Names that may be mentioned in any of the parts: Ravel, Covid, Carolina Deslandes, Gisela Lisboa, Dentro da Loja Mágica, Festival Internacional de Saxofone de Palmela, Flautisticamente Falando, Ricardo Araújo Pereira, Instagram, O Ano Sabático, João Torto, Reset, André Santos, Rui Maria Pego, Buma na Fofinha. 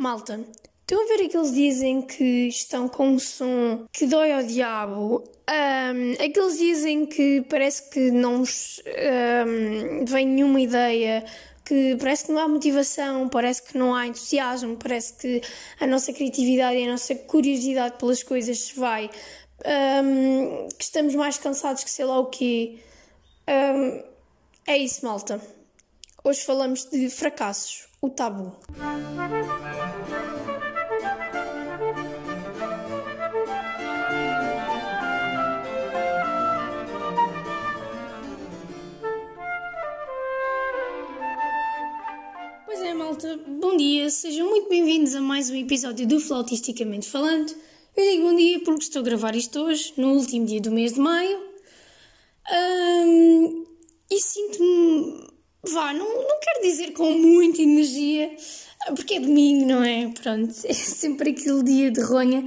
Malta, estão a ver aqueles dizem que estão com um som que dói ao diabo? Aqueles dizem que parece que não vem nenhuma ideia, que parece que não há motivação, parece que não há entusiasmo, parece que a nossa criatividade e a nossa curiosidade pelas coisas se vai, que estamos mais cansados que sei lá o quê. É isso, malta. Hoje falamos de fracassos, o tabu. Pois é, malta, bom dia, sejam muito bem-vindos a mais um episódio do Flautisticamente Falando. Eu digo bom dia porque estou a gravar isto hoje, no último dia do mês de maio. E sinto-me... não quero dizer com muita energia, porque é domingo, não é? Pronto, é sempre aquele dia de ronha,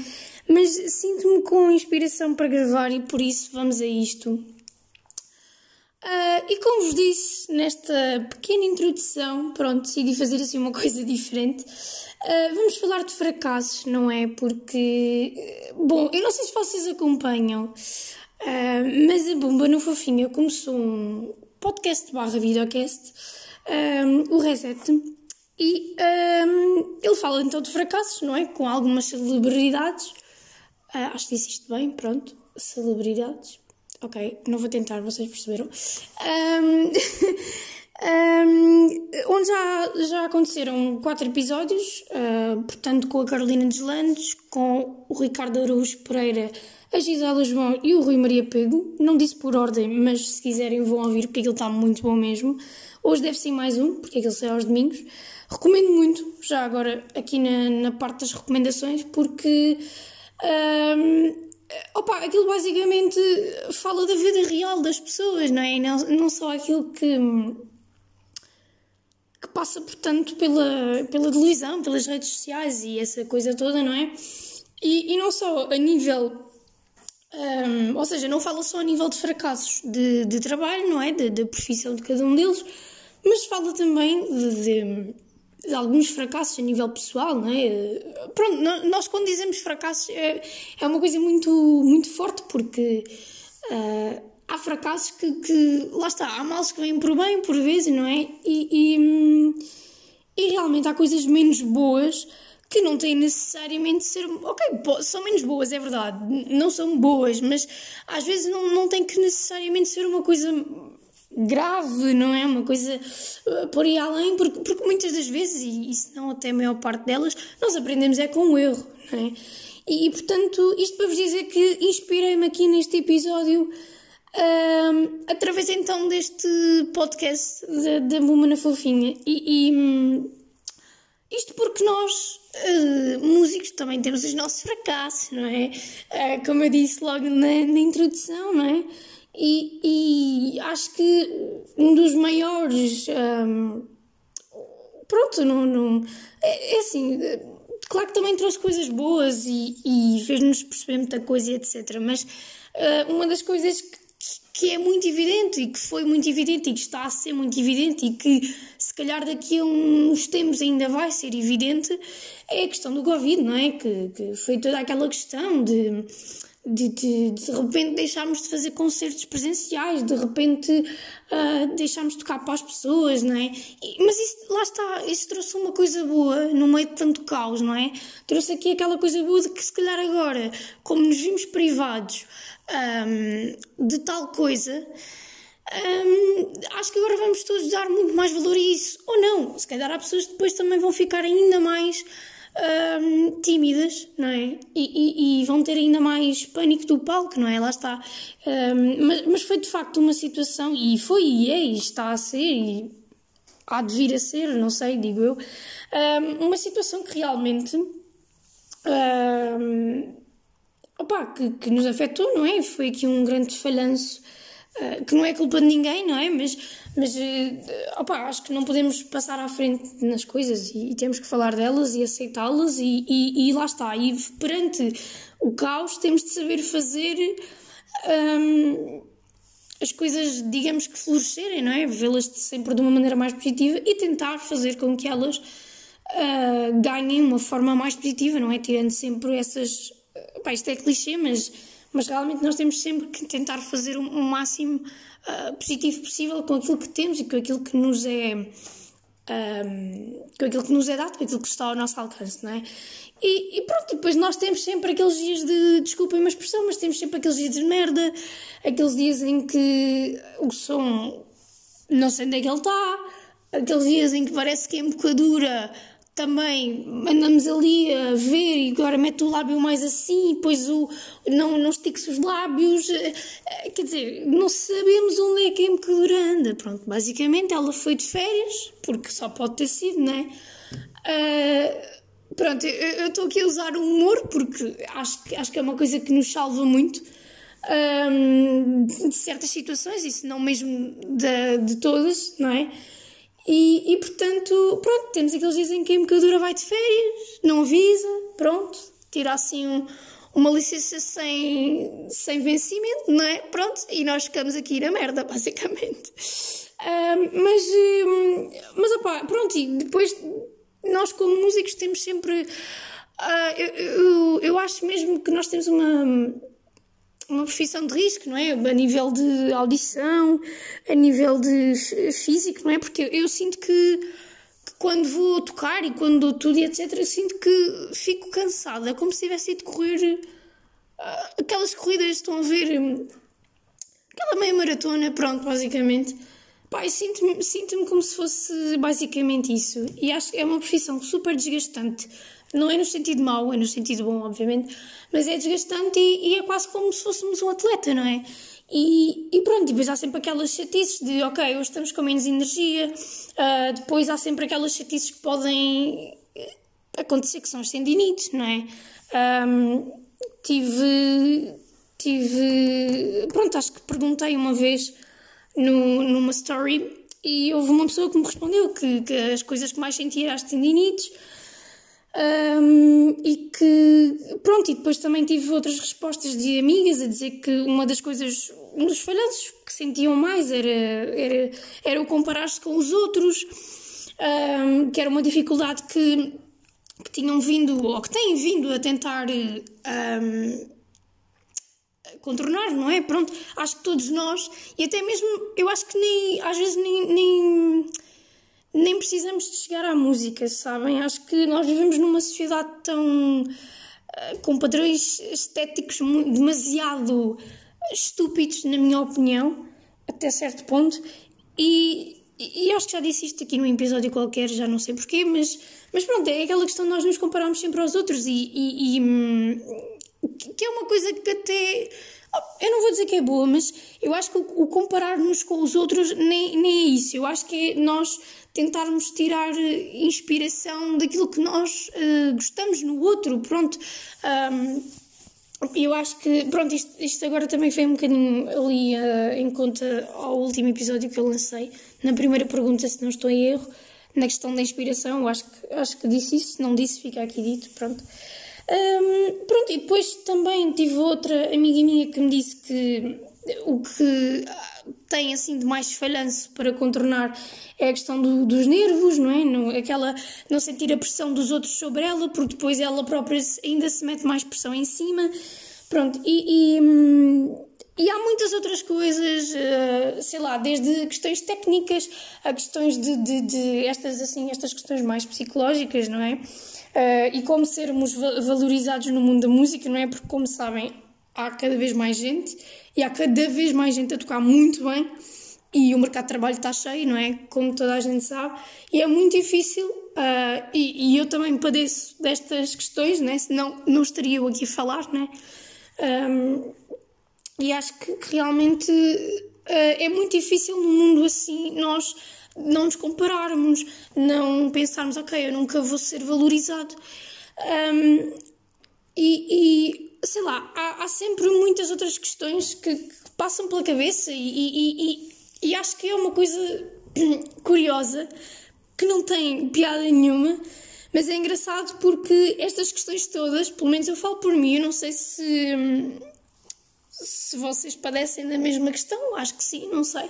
mas sinto-me com inspiração para gravar e por isso vamos a isto. E como vos disse nesta pequena introdução, pronto, decidi fazer assim uma coisa diferente. Vamos falar de fracassos, não é? Porque, bom, eu não sei se vocês acompanham, mas a Buma na Fofinha começou um podcast/videocast, o Reset, e ele fala então de fracassos, não é? Com algumas celebridades, acho que disse isto bem, pronto, celebridades, ok, não vou tentar, vocês perceberam, onde já aconteceram 4 episódios, portanto com a Carolina Deslandes, com o Ricardo Araújo Pereira, a Gisela Lisboa e o Rui Maria Pego. Não disse por ordem, mas se quiserem vão ouvir porque aquilo está muito bom mesmo. Hoje deve ser mais um, porque aquilo sai aos domingos. Recomendo muito, já agora aqui na parte das recomendações, porque aquilo basicamente fala da vida real das pessoas, não é? Não só aquilo que passa, portanto, pela televisão, pelas redes sociais e essa coisa toda, não é? E não só a nível... ou seja, não fala só a nível de fracassos de trabalho, não é? Da profissão de cada um deles, mas fala também de alguns fracassos a nível pessoal, não é? Pronto, nós quando dizemos fracassos é uma coisa muito, muito forte, porque há fracassos que lá está, há males que vêm por bem, por vezes, não é? E realmente há coisas menos boas que não têm necessariamente de ser... Ok, são menos boas, é verdade. Não são boas, mas às vezes não tem que necessariamente ser uma coisa grave, não é? Uma coisa por aí além, porque muitas das vezes, e se não até a maior parte delas, nós aprendemos é com o erro, não é? E portanto, isto para vos dizer que inspirei-me aqui neste episódio através então deste podcast da Buma na Fofinha. Isto porque nós, músicos, também temos os nossos fracassos, não é? Como eu disse logo na introdução, não é? E acho que um dos maiores... é assim, claro que também trouxe coisas boas e fez-nos perceber muita coisa e etc. Mas uma das coisas que é muito evidente e que foi muito evidente e que está a ser muito evidente e que se calhar daqui a uns tempos ainda vai ser evidente é a questão do Covid, não é? Que foi toda aquela questão de repente deixarmos de fazer concertos presenciais, de repente deixarmos de tocar para as pessoas, não é? Mas isso, lá está, isso trouxe uma coisa boa no meio de tanto caos, não é? Trouxe aqui aquela coisa boa de que se calhar agora, como nos vimos privados de tal coisa, acho que agora vamos todos dar muito mais valor a isso, ou não, se calhar há pessoas que depois também vão ficar ainda mais tímidas, não é? E vão ter ainda mais pânico do palco, não é? Lá está. Mas foi de facto uma situação, e está a ser, e há de vir a ser, não sei, digo eu, uma situação que realmente... que nos afetou, não é? Foi aqui um grande falhanço, que não é culpa de ninguém, não é? Mas acho que não podemos passar à frente nas coisas e temos que falar delas e aceitá-las e lá está. E perante o caos temos de saber fazer as coisas, digamos que florescerem, não é? Vê-las sempre de uma maneira mais positiva e tentar fazer com que elas ganhem uma forma mais positiva, não é? Tirando sempre essas... isto é clichê, mas realmente nós temos sempre que tentar fazer o máximo positivo possível com aquilo que temos e com aquilo que nos é... com aquilo que nos é dado, com aquilo que está ao nosso alcance, não é? E pronto, depois nós temos sempre aqueles dias de, desculpem a expressão, mas temos sempre aqueles dias de merda, aqueles dias em que o som não sei onde é que ele está, aqueles dias em que parece que é embocadura, também andamos ali a ver e agora mete o lábio mais assim, depois não estica-se os lábios, quer dizer, não sabemos onde é que a embocadura anda. Pronto, basicamente ela foi de férias, porque só pode ter sido, não é? Pronto, eu estou aqui a usar o humor, porque acho que é uma coisa que nos salva muito de certas situações, e se não mesmo de todas, não é? E portanto, pronto, temos aqueles dias em que a embocadura vai de férias, não avisa, pronto, tira assim uma licença sem vencimento, não é? Pronto, e nós ficamos aqui na merda, basicamente. Mas opá, pronto, e depois nós como músicos temos sempre... eu acho mesmo que nós temos uma profissão de risco, não é? A nível de audição, a nível de físico, não é? Porque eu sinto que quando vou tocar e quando dou tudo e etc, eu sinto que fico cansada. É como se tivesse ido correr aquelas corridas, estão a ver? Aquela meia maratona, pronto, basicamente. Pá, eu sinto-me como se fosse basicamente isso. E acho que é uma profissão super desgastante. Não é no sentido mau, é no sentido bom, obviamente, mas é desgastante e é quase como se fôssemos um atleta, não é? E pronto, depois há sempre aquelas chatices de, ok, hoje estamos com menos energia, depois há sempre aquelas chatices que podem acontecer, que são os tendinites, não é? Pronto, acho que perguntei uma vez numa story e houve uma pessoa que me respondeu que as coisas que mais sentia eram as tendinites. E que pronto, e depois também tive outras respostas de amigas a dizer que uma das coisas, um dos falhanços que sentiam mais era o comparar-se com os outros, que era uma dificuldade que tinham vindo ou que têm vindo a tentar contornar, não é? Pronto, acho que todos nós, e até mesmo eu acho que nem às vezes nem precisamos de chegar à música, sabem? Acho que nós vivemos numa sociedade tão... com padrões estéticos demasiado estúpidos, na minha opinião, até certo ponto. E acho que já disse isto aqui num episódio qualquer, já não sei porquê, mas pronto, é aquela questão de nós nos compararmos sempre aos outros e que é uma coisa que até... eu não vou dizer que é boa, mas eu acho que o comparar-nos com os outros nem é isso. Eu acho que é nós tentarmos tirar inspiração daquilo que nós gostamos no outro, pronto. Eu acho que, pronto, isto agora também foi um bocadinho ali em conta ao último episódio que eu lancei, na primeira pergunta, se não estou em erro, na questão da inspiração. Eu acho que disse isso, se não disse fica aqui dito, pronto. Pronto, e depois também tive outra amiga minha que me disse que o que tem assim de mais falhanço para contornar é a questão dos nervos, não é? Aquela não sentir a pressão dos outros sobre ela, porque depois ela própria ainda se mete mais pressão em cima. Pronto, e há muitas outras coisas, sei lá, desde questões técnicas a questões de estas questões mais psicológicas, não é? E como sermos valorizados no mundo da música, não é? Porque, como sabem, há cada vez mais gente e há cada vez mais gente a tocar muito bem e o mercado de trabalho está cheio, não é? Como toda a gente sabe. E é muito difícil e eu também padeço destas questões, não é? Senão não estaria eu aqui a falar, não é? E acho que realmente é muito difícil num mundo assim nós... não nos compararmos, não pensarmos, ok, eu nunca vou ser valorizado. Sei lá, há sempre muitas outras questões que passam pela cabeça e acho que é uma coisa curiosa, que não tem piada nenhuma, mas é engraçado porque estas questões todas, pelo menos eu falo por mim, eu não sei se vocês padecem da mesma questão, acho que sim, não sei.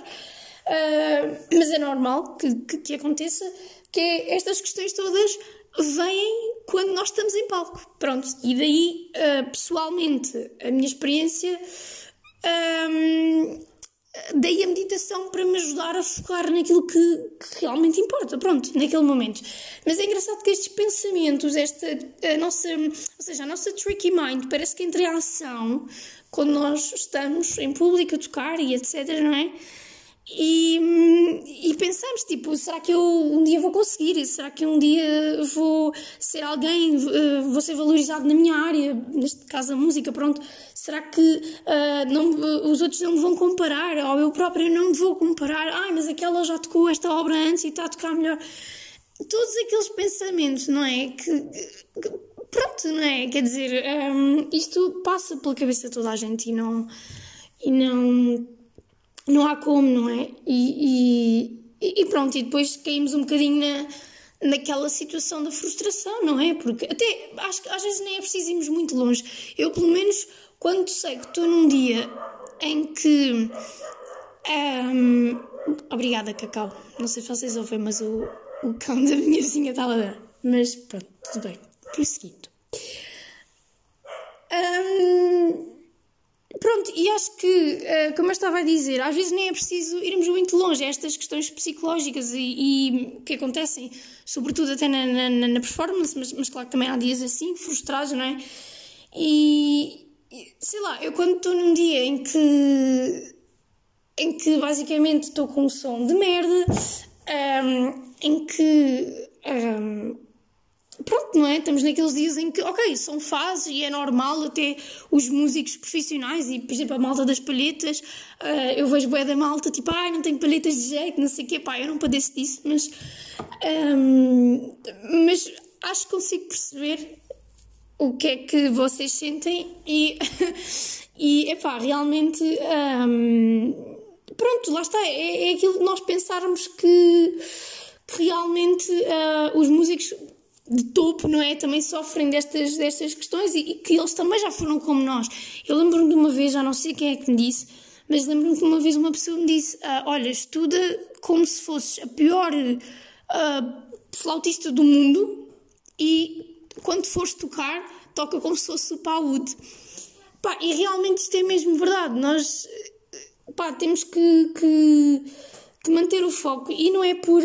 Mas é normal que aconteça, que estas questões todas vêm quando nós estamos em palco, pronto. E daí, pessoalmente, a minha experiência, daí a meditação para me ajudar a focar naquilo que realmente importa, pronto, naquele momento. Mas é engraçado que estes pensamentos, a nossa tricky mind, parece que entra em ação quando nós estamos em público a tocar e etc, não é? E pensamos, tipo, será que eu um dia vou conseguir? Será que um dia vou ser alguém, vou ser valorizado na minha área, neste caso a música, pronto? Será que os outros não me vão comparar? Ou eu própria não me vou comparar? Ah, mas aquela já tocou esta obra antes e está a tocar melhor. Todos aqueles pensamentos, não é? Que pronto, não é? Quer dizer, isto passa pela cabeça de toda a gente e não há como, não é? E pronto, e depois caímos um bocadinho naquela situação da frustração, não é? Porque até acho que às vezes nem é preciso irmos muito longe. Eu, pelo menos, quando sei que estou num dia em que... Obrigada, Cacau. Não sei se vocês ouvem, mas o cão da minha vizinha estava a dar. Mas pronto, tudo bem. Prosseguindo. Pronto, e acho que, como eu estava a dizer, às vezes nem é preciso irmos muito longe. Estas questões psicológicas e que acontecem, sobretudo até na performance, mas claro que também há dias assim, frustrados, não é? E sei lá, eu quando estou num dia em que basicamente estou com um som de merda, em que... pronto, não é? Estamos naqueles dias em que, ok, são fases e é normal até os músicos profissionais e, por exemplo, a malta das palhetas, eu vejo bué da malta, tipo, ai, não tenho palhetas de jeito, não sei o quê, pá, eu não padeço disso, mas acho que consigo perceber o que é que vocês sentem e epá, realmente, pronto, lá está, é aquilo de nós pensarmos que realmente os músicos de topo, não é? Também sofrem destas questões e que eles também já foram como nós. Eu lembro-me de uma vez, já não sei quem é que me disse, mas lembro-me que uma vez uma pessoa me disse, olha, estuda como se fosses a pior flautista do mundo e quando fores tocar, toca como se fosse o Paúd. Pá, e realmente isto é mesmo verdade. Nós, pá, temos que manter o foco e não é por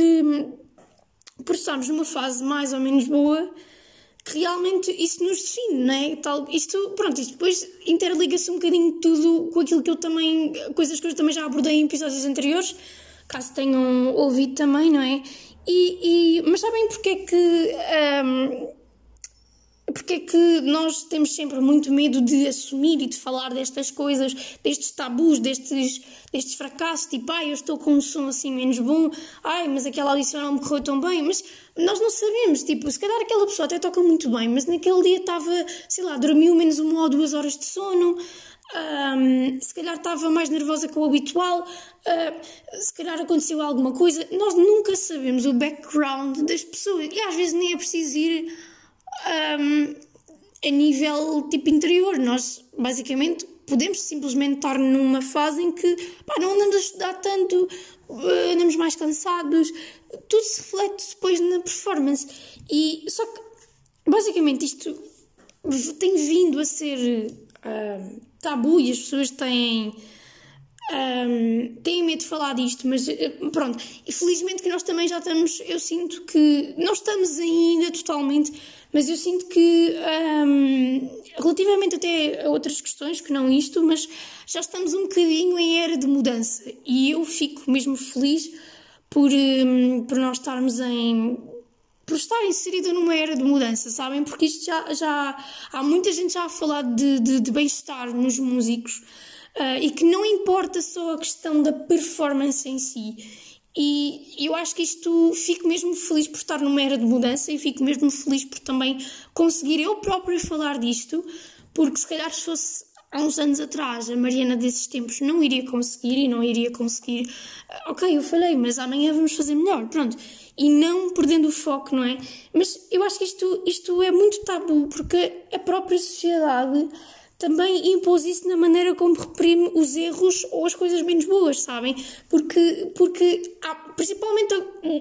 estarmos numa fase mais ou menos boa, que realmente isso nos define, não é? Isto depois interliga-se um bocadinho tudo com aquilo que eu também... Coisas que eu também já abordei em episódios anteriores, caso tenham ouvido também, não é? Mas sabem porque é que... porque é que nós temos sempre muito medo de assumir e de falar destas coisas, destes tabus, destes fracassos, tipo, ai, eu estou com um som assim menos bom, ai, mas aquela audição não me correu tão bem, mas nós não sabemos, tipo, se calhar aquela pessoa até toca muito bem, mas naquele dia estava, sei lá, dormiu menos 1 ou 2 horas de sono, se calhar estava mais nervosa que o habitual, se calhar aconteceu alguma coisa, nós nunca sabemos o background das pessoas, e às vezes nem é preciso ir... a nível tipo interior, nós basicamente podemos simplesmente estar numa fase em que pá, não andamos a estudar tanto, andamos mais cansados, tudo se reflete depois na performance. E só que basicamente isto tem vindo a ser tabu e as pessoas têm medo de falar disto, mas pronto, e felizmente que nós também já estamos, eu sinto que não estamos ainda totalmente, mas eu sinto que relativamente até a outras questões que não isto, mas já estamos um bocadinho em era de mudança e eu fico mesmo feliz por nós estarmos por estar inserida numa era de mudança, sabem? Porque isto já há muita gente já a falar de bem-estar nos músicos. E que não importa só a questão da performance em si. E eu acho que isto... Fico mesmo feliz por estar numa era de mudança e fico mesmo feliz por também conseguir eu própria falar disto, porque se calhar se fosse há uns anos atrás, a Mariana desses tempos não iria conseguir e não iria conseguir... ok, eu falei, mas amanhã vamos fazer melhor, pronto. E não perdendo o foco, não é? Mas eu acho que isto é muito tabu, porque a própria sociedade... também impôs isso na maneira como reprime os erros ou as coisas menos boas, sabem? Porque há, principalmente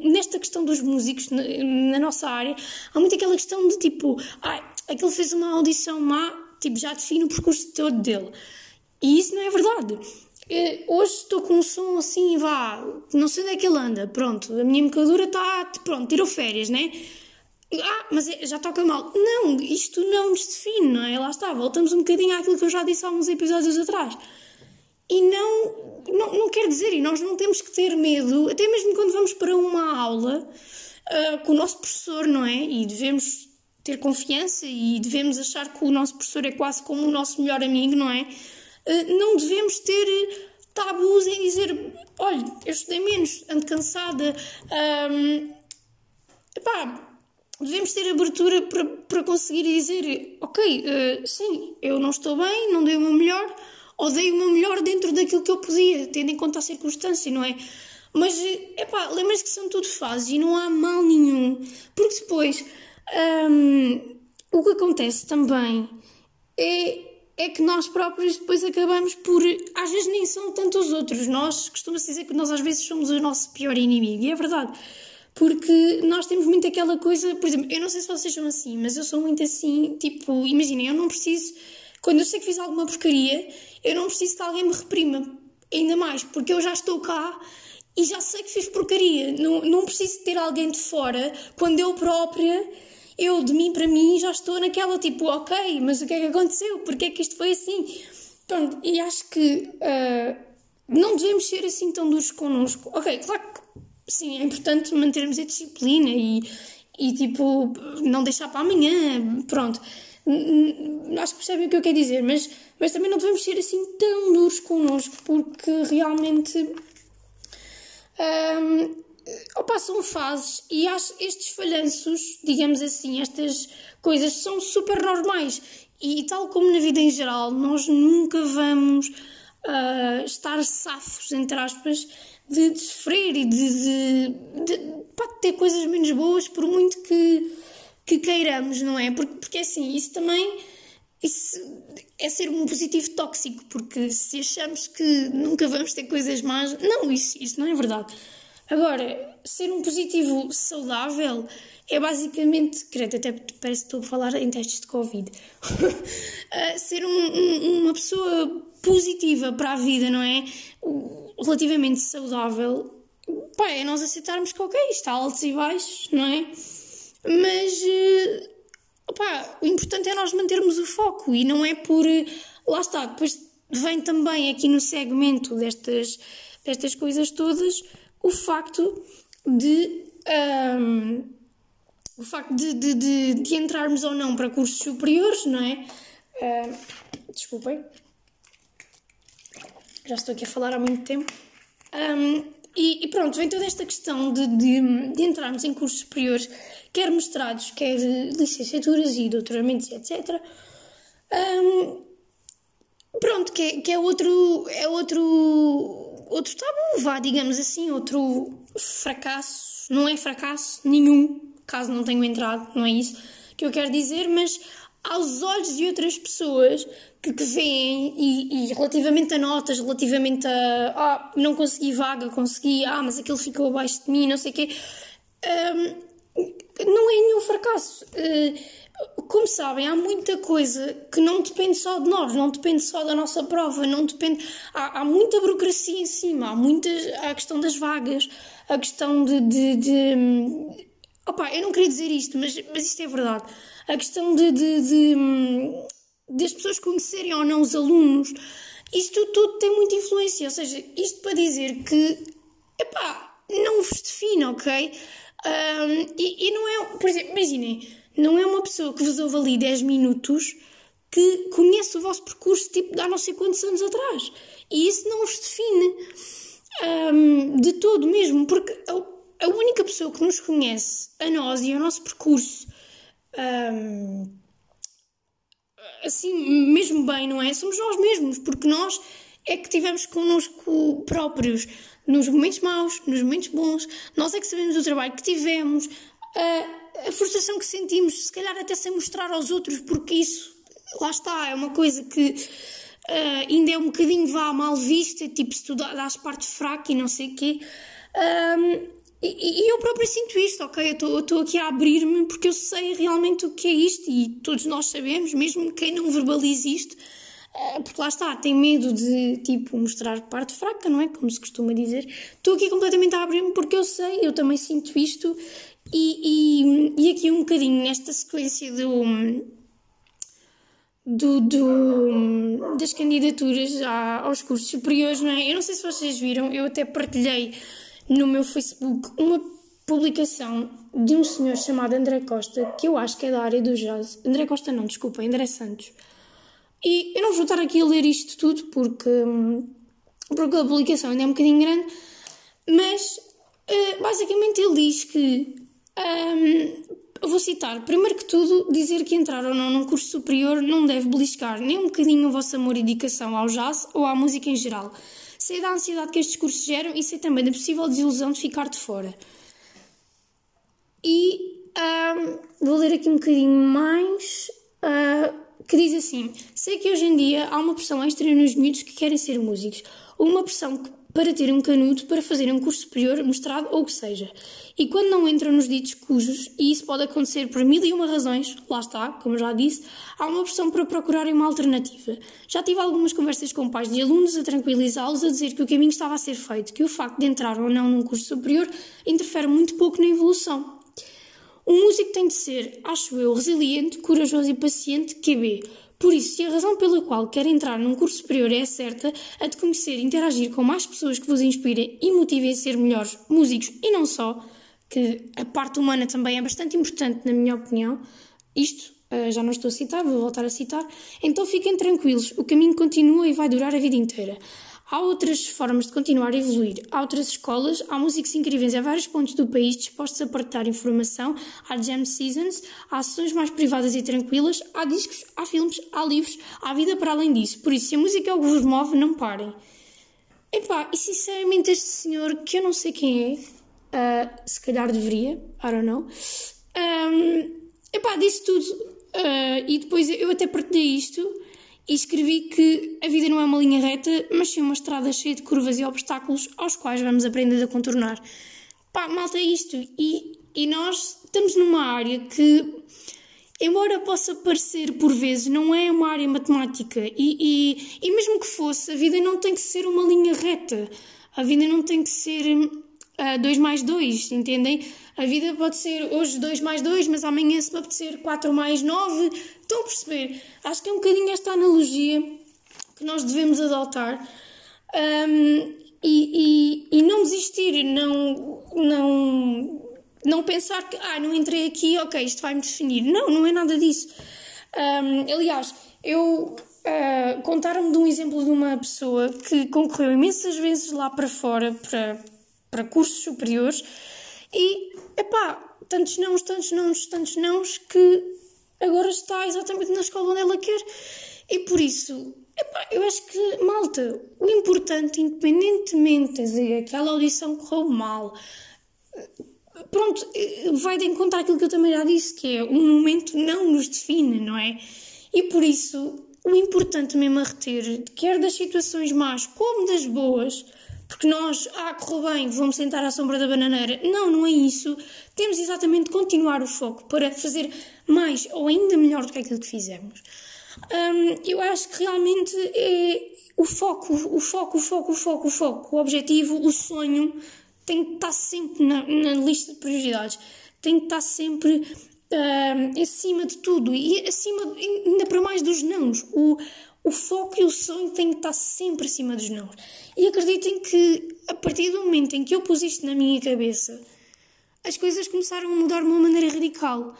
nesta questão dos músicos, na nossa área, há muito aquela questão de tipo, aquele fez uma audição má, tipo, já define o percurso todo dele. E isso não é verdade. Hoje estou com um som assim, vá, não sei onde é que ele anda, pronto, a minha embocadura está, pronto, tirou férias, né? Mas já toca mal. Não, isto não nos define, não é? Lá está, voltamos um bocadinho àquilo que eu já disse há uns episódios atrás. E não quer dizer, e nós não temos que ter medo, até mesmo quando vamos para uma aula com o nosso professor, não é? E devemos ter confiança e devemos achar que o nosso professor é quase como o nosso melhor amigo, não é? Não devemos ter tabus em dizer, olha, eu estudei menos, ando cansada, devemos ter abertura para conseguir dizer, ok, sim, eu não estou bem, não dei o meu melhor, ou dei o meu melhor dentro daquilo que eu podia, tendo em conta a circunstância, não é? Mas, lembra-se que são tudo fases e não há mal nenhum, porque depois, o que acontece também é que nós próprios depois acabamos por... Às vezes nem são tanto os outros. Nós costumamos dizer que nós às vezes somos o nosso pior inimigo. E é verdade. Porque nós temos muito aquela coisa... Por exemplo, eu não sei se vocês são assim, mas eu sou muito assim. Tipo, imaginem, eu não preciso... Quando eu sei que fiz alguma porcaria, eu não preciso que alguém me reprima. Ainda mais, porque eu já estou cá e já sei que fiz porcaria. Não preciso ter alguém de fora, quando eu própria... Eu, de mim para mim, já estou naquela tipo, ok, mas o que é que aconteceu? Porquê é que isto foi assim? Pronto, e acho que não devemos ser assim tão duros connosco. Ok, claro que sim, é importante mantermos a disciplina e tipo, não deixar para amanhã, pronto. Acho que percebem o que eu quero dizer, mas também não devemos ser assim tão duros connosco, porque realmente... são fases e estes falhanços, digamos assim, estas coisas são super normais e tal como na vida em geral, nós nunca vamos estar safos, entre aspas, de sofrer e de ter coisas menos boas por muito que queiramos, não é? Porque assim, isso também... Isso é ser um positivo tóxico, porque se achamos que nunca vamos ter coisas más... Não, isso não é verdade. Agora, ser um positivo saudável é basicamente... Credo, até parece que estou a falar em testes de Covid. Ser uma pessoa positiva para a vida, não é? Relativamente saudável. É nós aceitarmos que, ok, está altos e baixos, não é? Mas, o importante é nós mantermos o foco e não é por... Lá está, depois vem também aqui no segmento destas coisas todas... O facto de entrarmos ou não para cursos superiores, não é? Desculpem. Já estou aqui a falar há muito tempo. E pronto, vem toda esta questão de entrarmos em cursos superiores, quer mestrados, quer licenciaturas e doutoramentos, etc. Pronto, que é outro... Outro tabu, digamos assim, outro fracasso, não é fracasso nenhum, caso não tenha entrado, não é isso que eu quero dizer, mas aos olhos de outras pessoas que veem e relativamente a notas, relativamente a não consegui vaga, consegui, mas aquilo ficou abaixo de mim, não sei o quê, não é nenhum fracasso. Como sabem, há muita coisa que não depende só de nós, não depende só da nossa prova, não depende... Há muita burocracia em cima, há a questão das vagas, a questão de... eu não queria dizer isto, mas isto é verdade. A questão de as pessoas conhecerem ou não os alunos, isto tudo tem muita influência. Ou seja, isto para dizer que, não vos define, ok? E não é... Por exemplo, imaginem... Não é uma pessoa que vos ouve ali 10 minutos que conhece o vosso percurso tipo de há não sei quantos anos atrás. E isso não vos define de todo mesmo, porque a única pessoa que nos conhece a nós e ao nosso percurso assim mesmo bem, não é? Somos nós mesmos, porque nós é que tivemos connosco próprios nos momentos maus, nos momentos bons, nós é que sabemos o trabalho que tivemos, a frustração que sentimos, se calhar até sem mostrar aos outros, porque isso lá está, é uma coisa que ainda é um bocadinho vá mal vista, tipo se tu dás parte fraca e não sei o quê. E eu própria sinto isto, ok? Eu estou aqui a abrir-me porque eu sei realmente o que é isto e todos nós sabemos, mesmo quem não verbaliza isto, porque lá está, tem medo de, tipo, mostrar parte fraca, não é? Como se costuma dizer. Estou aqui completamente a abrir-me porque eu sei, eu também sinto isto. E aqui um bocadinho nesta sequência das candidaturas aos cursos superiores, não é? Eu não sei se vocês viram, eu até partilhei no meu Facebook uma publicação de um senhor chamado André Costa, que eu acho que é da área do jazz. André Costa não, desculpa, André Santos. E eu não vou estar aqui a ler isto tudo porque a publicação ainda é um bocadinho grande, mas basicamente ele diz que, eu vou citar, primeiro que tudo, dizer que entrar ou não num curso superior não deve beliscar nem um bocadinho o vosso amor e dedicação ao jazz ou à música em geral. Sei da ansiedade que estes cursos geram e sei também da possível desilusão de ficar de fora. E vou ler aqui um bocadinho mais, que diz assim: sei que hoje em dia há uma pressão extra nos miúdos que querem ser músicos, uma pressão para terem um canudo, para fazerem um curso superior, mestrado ou o que seja. E quando não entram nos ditos cursos, e isso pode acontecer por 1001 razões, lá está, como já disse, há uma opção para procurarem uma alternativa. Já tive algumas conversas com pais de alunos a tranquilizá-los, a dizer que o caminho estava a ser feito, que o facto de entrar ou não num curso superior interfere muito pouco na evolução. Um músico tem de ser, acho eu, resiliente, corajoso e paciente, QB. Por isso, se a razão pela qual quer entrar num curso superior é certa, a de conhecer e interagir com mais pessoas que vos inspirem e motivem a ser melhores músicos e não só, que a parte humana também é bastante importante, na minha opinião, isto já não estou a citar, vou voltar a citar, então fiquem tranquilos, o caminho continua e vai durar a vida inteira. Há outras formas de continuar a evoluir, há outras escolas, há músicos incríveis a vários pontos do país dispostos a partilhar informação, há jam sessions, há sessões mais privadas e tranquilas, há discos, há filmes, há livros, há vida para além disso, por isso se a música é o que vos move, não parem. Epá, e sinceramente este senhor, que eu não sei quem é, se calhar deveria, I don't know, epá, disse tudo, e depois eu até partilhei isto e escrevi que a vida não é uma linha reta, mas sim uma estrada cheia de curvas e obstáculos aos quais vamos aprender a contornar. Pá, malta, é isto, e nós estamos numa área que, embora possa parecer por vezes, não é uma área matemática, e mesmo que fosse, a vida não tem que ser uma linha reta, a vida não tem que ser 2 mais 2, entendem? A vida pode ser hoje 2 mais 2, mas amanhã se me apetecer 4 mais 9. Estão a perceber? Acho que é um bocadinho esta analogia que nós devemos adotar, e não desistir, não pensar que não entrei aqui, ok, isto vai-me definir. Não é nada disso. Aliás, eu... contaram-me de um exemplo de uma pessoa que concorreu imensas vezes lá para fora, para cursos superiores, e, epá, tantos nãos, que agora está exatamente na escola onde ela quer. E por isso, epá, eu acho que, malta, o importante, independentemente de aquela audição correu mal, pronto, vai de encontrar aquilo que eu também já disse, que é, um momento não nos define, não é? E por isso, o importante mesmo a reter, quer das situações más como das boas, porque nós, correu bem, vamos sentar à sombra da bananeira. Não é isso. Temos exatamente de continuar o foco para fazer mais ou ainda melhor do que aquilo que fizemos. Eu acho que realmente é o foco. O objetivo, o sonho, tem que estar sempre na lista de prioridades. Tem que estar sempre acima de tudo. E acima, ainda para mais dos nãos. O foco e o sonho têm que estar sempre acima dos nãos. E acreditem que, a partir do momento em que eu pus isto na minha cabeça, as coisas começaram a mudar de uma maneira radical.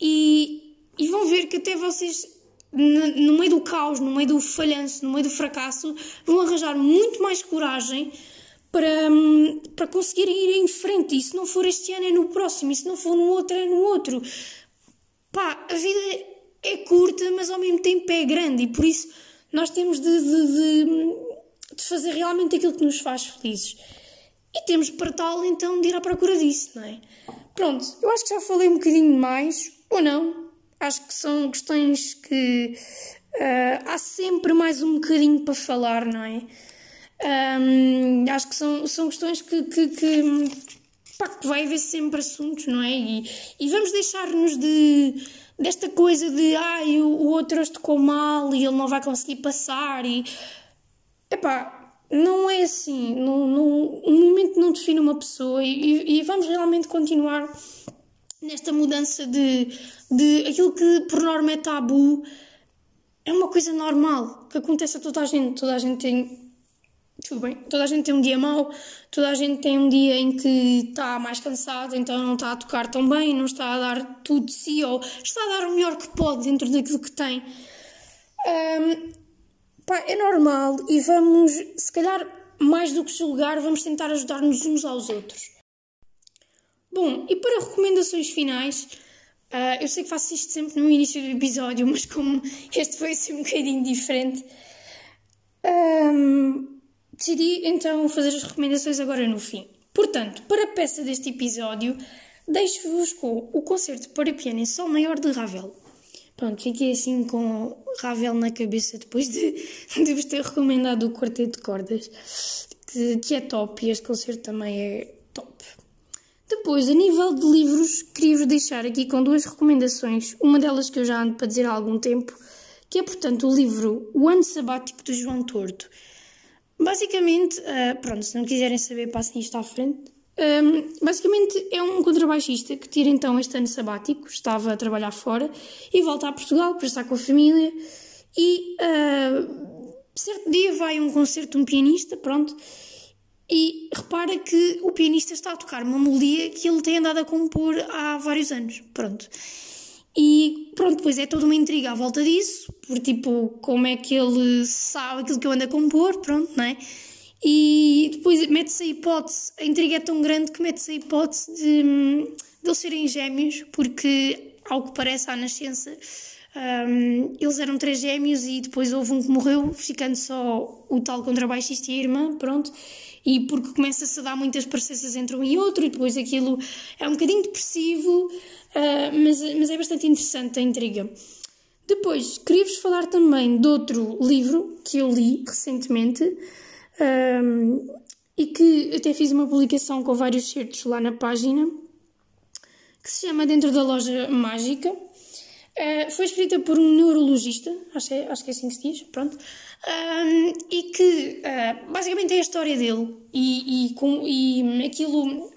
E vão ver que até vocês, no meio do caos, no meio do falhanço, no meio do fracasso, vão arranjar muito mais coragem para conseguirem ir em frente. E se não for este ano, é no próximo. E se não for no outro, é no outro. Pá, a vida é curta, mas ao mesmo tempo é grande, e por isso nós temos de fazer realmente aquilo que nos faz felizes. E temos para tal, então, de ir à procura disso, não é? Pronto, eu acho que já falei um bocadinho mais, ou não, Acho que são questões que há sempre mais um bocadinho para falar, não é? Acho que são questões que vai haver sempre assuntos, não é? E vamos deixar-nos desta coisa de o outro hoje tocou mal e ele não vai conseguir passar e... não é assim. Um momento não define uma pessoa e vamos realmente continuar nesta mudança de aquilo que por norma é tabu. É uma coisa normal que acontece a toda a gente. Toda a gente tem um dia mau, toda a gente tem um dia em que está mais cansado, então não está a tocar tão bem, não está a dar tudo de si, ou está a dar o melhor que pode dentro daquilo que tem. É normal, e vamos, se calhar, mais do que julgar, vamos tentar ajudar-nos uns aos outros. Bom, e para recomendações finais, eu sei que faço isto sempre no início do episódio, mas como este foi assim um bocadinho diferente... decidi então fazer as recomendações agora no fim. Portanto, para a peça deste episódio, deixo-vos com o concerto para piano em sol maior de Ravel. Pronto, fiquei assim com Ravel na cabeça depois de vos ter recomendado o quarteto de cordas, que é top, e este concerto também é top. Depois, a nível de livros, queria-vos deixar aqui com duas recomendações, uma delas que eu já ando para dizer há algum tempo, que é, portanto, o livro O Ano Sabático, de João Torto. Basicamente, se não quiserem saber, passem isto à frente. Basicamente, é um contrabaixista que tira então este ano sabático, estava a trabalhar fora, e volta a Portugal para estar com a família, e certo dia vai a um concerto de um pianista, e repara que o pianista está a tocar uma melodia que ele tem andado a compor há vários anos, Depois é toda uma intriga à volta disso, como é que ele sabe aquilo que eu ando a compor, não é? E depois mete-se a hipótese, a intriga é tão grande que mete-se a hipótese de eles serem gêmeos, porque, ao que parece, à nascença, eles eram 3 gêmeos e depois houve um que morreu, ficando só o tal contrabaixista e a irmã, E porque começa-se a dar muitas parecenças entre um e outro, e depois aquilo é um bocadinho depressivo, mas é bastante interessante a intriga. Depois, queria-vos falar também de outro livro que eu li recentemente, e que até fiz uma publicação com vários certos lá na página, que se chama Dentro da Loja Mágica. Foi escrita por um neurologista, acho que é assim que se diz, e que basicamente é a história dele e aquilo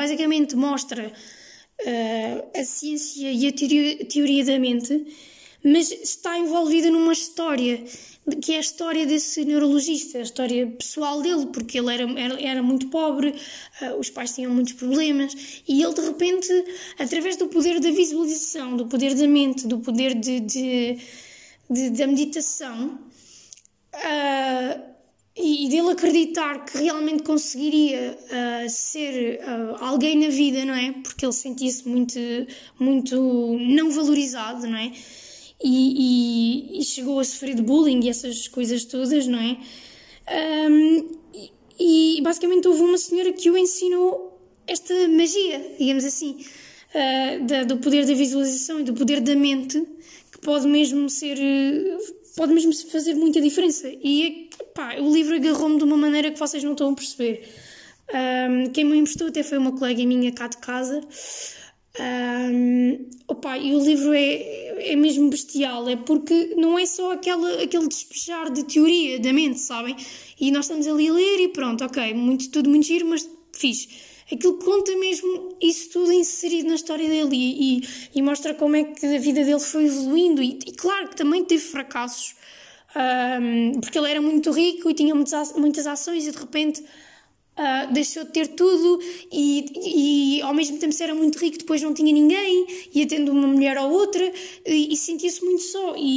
basicamente mostra a ciência e a teoria da mente, mas está envolvida numa história, que é a história desse neurologista, a história pessoal dele, porque ele era muito pobre, os pais tinham muitos problemas, e ele de repente, através do poder da visualização, do poder da mente, do poder da meditação, e dele acreditar que realmente conseguiria ser alguém na vida, não é? Porque ele sentia-se muito, muito não valorizado, não é? E chegou a sofrer de bullying e essas coisas todas, não é? Basicamente houve uma senhora que o ensinou esta magia, digamos assim, do poder da visualização e do poder da mente, que pode mesmo fazer muita diferença. E o livro agarrou-me de uma maneira que vocês não estão a perceber. Quem me emprestou até foi uma colega minha cá de casa. E o livro é mesmo bestial, é porque não é só aquele despejar de teoria da mente, sabem? E nós estamos ali a ler e tudo muito giro, mas fixe. Aquilo conta mesmo isso tudo inserido na história dele e mostra como é que a vida dele foi evoluindo e claro que também teve fracassos, porque ele era muito rico e tinha muitas ações e de repente... deixou de ter tudo e ao mesmo tempo se era muito rico depois não tinha ninguém, ia tendo uma mulher ou outra e sentia-se muito só e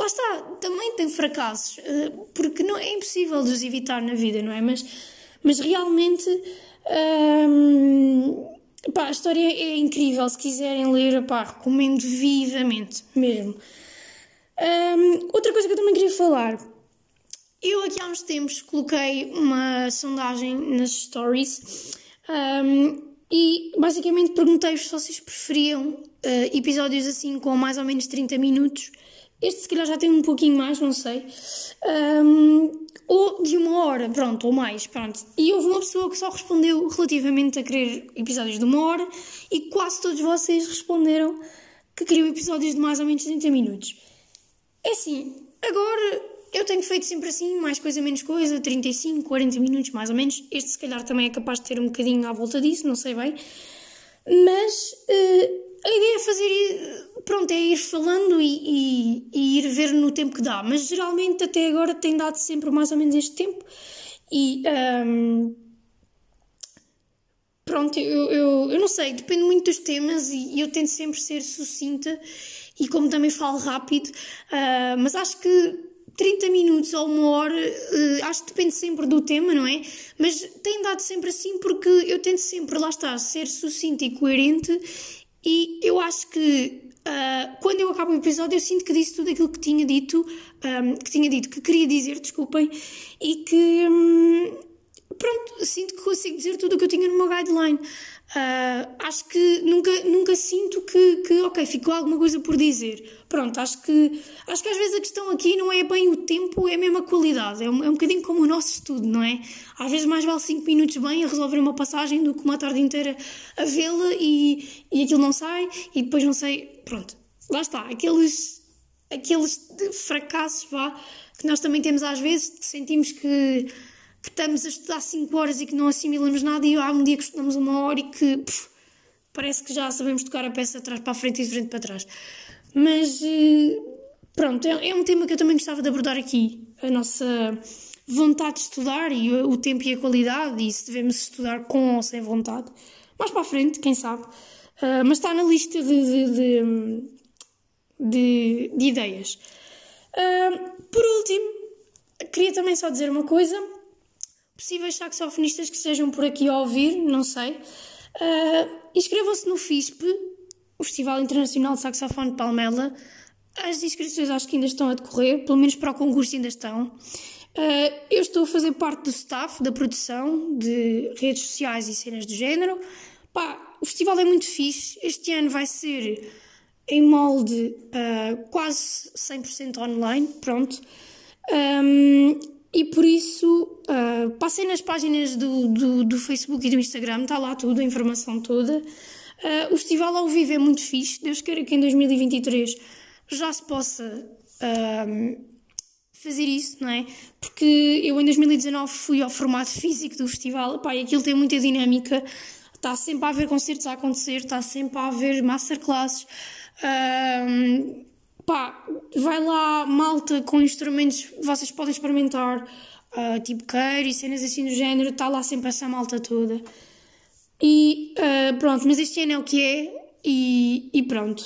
lá está, também tem fracassos, porque não é impossível de os evitar na vida, não é? Mas realmente a história é incrível, se quiserem ler, recomendo vivamente mesmo. Outra coisa que eu também queria falar: eu aqui há uns tempos coloquei uma sondagem nas stories e basicamente perguntei-vos se vocês preferiam episódios assim com mais ou menos 30 minutos. Este se calhar já tem um pouquinho mais, não sei. Ou de uma hora, pronto, ou mais, pronto. E houve uma pessoa que só respondeu relativamente a querer episódios de uma hora e quase todos vocês responderam que queriam episódios de mais ou menos 30 minutos. É assim, agora eu tenho feito sempre assim, mais coisa menos coisa, 35, 40 minutos mais ou menos. Este se calhar também é capaz de ter um bocadinho à volta disso, não sei bem. Mas a ideia é fazer, pronto, é ir falando e ir ver no tempo que dá. Mas geralmente até agora tem dado sempre mais ou menos este tempo. E pronto, eu não sei, depende muito dos temas e eu tento sempre ser sucinta e como também falo rápido. Mas acho que 30 minutos ou uma hora, acho que depende sempre do tema, não é? Mas tem dado sempre assim porque eu tento sempre, lá está, ser sucinta e coerente e eu acho que quando eu acabo o episódio eu sinto que disse tudo aquilo que tinha dito, que queria dizer, desculpem, e que, pronto, sinto que consigo dizer tudo o que eu tinha no meu guideline. Acho que nunca sinto que ok, ficou alguma coisa por dizer. Pronto, acho que às vezes a questão aqui não é bem o tempo, é mesmo a qualidade. É um bocadinho como o nosso estudo, não é? Às vezes mais vale 5 minutos bem a resolver uma passagem do que uma tarde inteira a vê-la e aquilo não sai e depois não sei. Pronto, lá está. Aqueles fracassos, vá, que nós também temos às vezes, que sentimos que estamos a estudar 5 horas e que não assimilamos nada e há um dia que estudamos uma hora e que parece que já sabemos tocar a peça de trás para a frente e de frente para trás. Mas pronto, é um tema que eu também gostava de abordar aqui, a nossa vontade de estudar e o tempo e a qualidade e se devemos estudar com ou sem vontade. Mais para a frente, quem sabe. Mas está na lista de ideias. Por último, queria também só dizer uma coisa. Possíveis saxofonistas que estejam por aqui a ouvir, não sei, inscrevam-se no FISP, o Festival Internacional de Saxofone de Palmela. As inscrições acho que ainda estão a decorrer, pelo menos para o concurso ainda estão. Eu estou a fazer parte do staff, da produção, de redes sociais e cenas do género. O festival é muito fixe, este ano vai ser em molde quase 100% online, pronto. E por isso, passei nas páginas do Facebook e do Instagram, está lá tudo, a informação toda. O festival ao vivo é muito fixe, Deus queira que em 2023 já se possa fazer isso, não é? Porque eu em 2019 fui ao formato físico do festival, e aquilo tem muita dinâmica, está sempre a haver concertos a acontecer, está sempre a haver masterclasses. Vai lá malta com instrumentos, vocês podem experimentar, tipo queiro e cenas assim do género, está lá sempre essa malta toda. E pronto, mas este ano é o que é e pronto,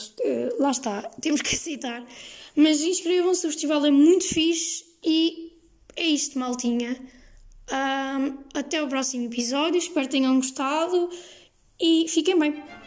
lá está, temos que aceitar. Mas inscrevam-se, o festival é muito fixe e é isto, maltinha. Até o próximo episódio, espero que tenham gostado e fiquem bem.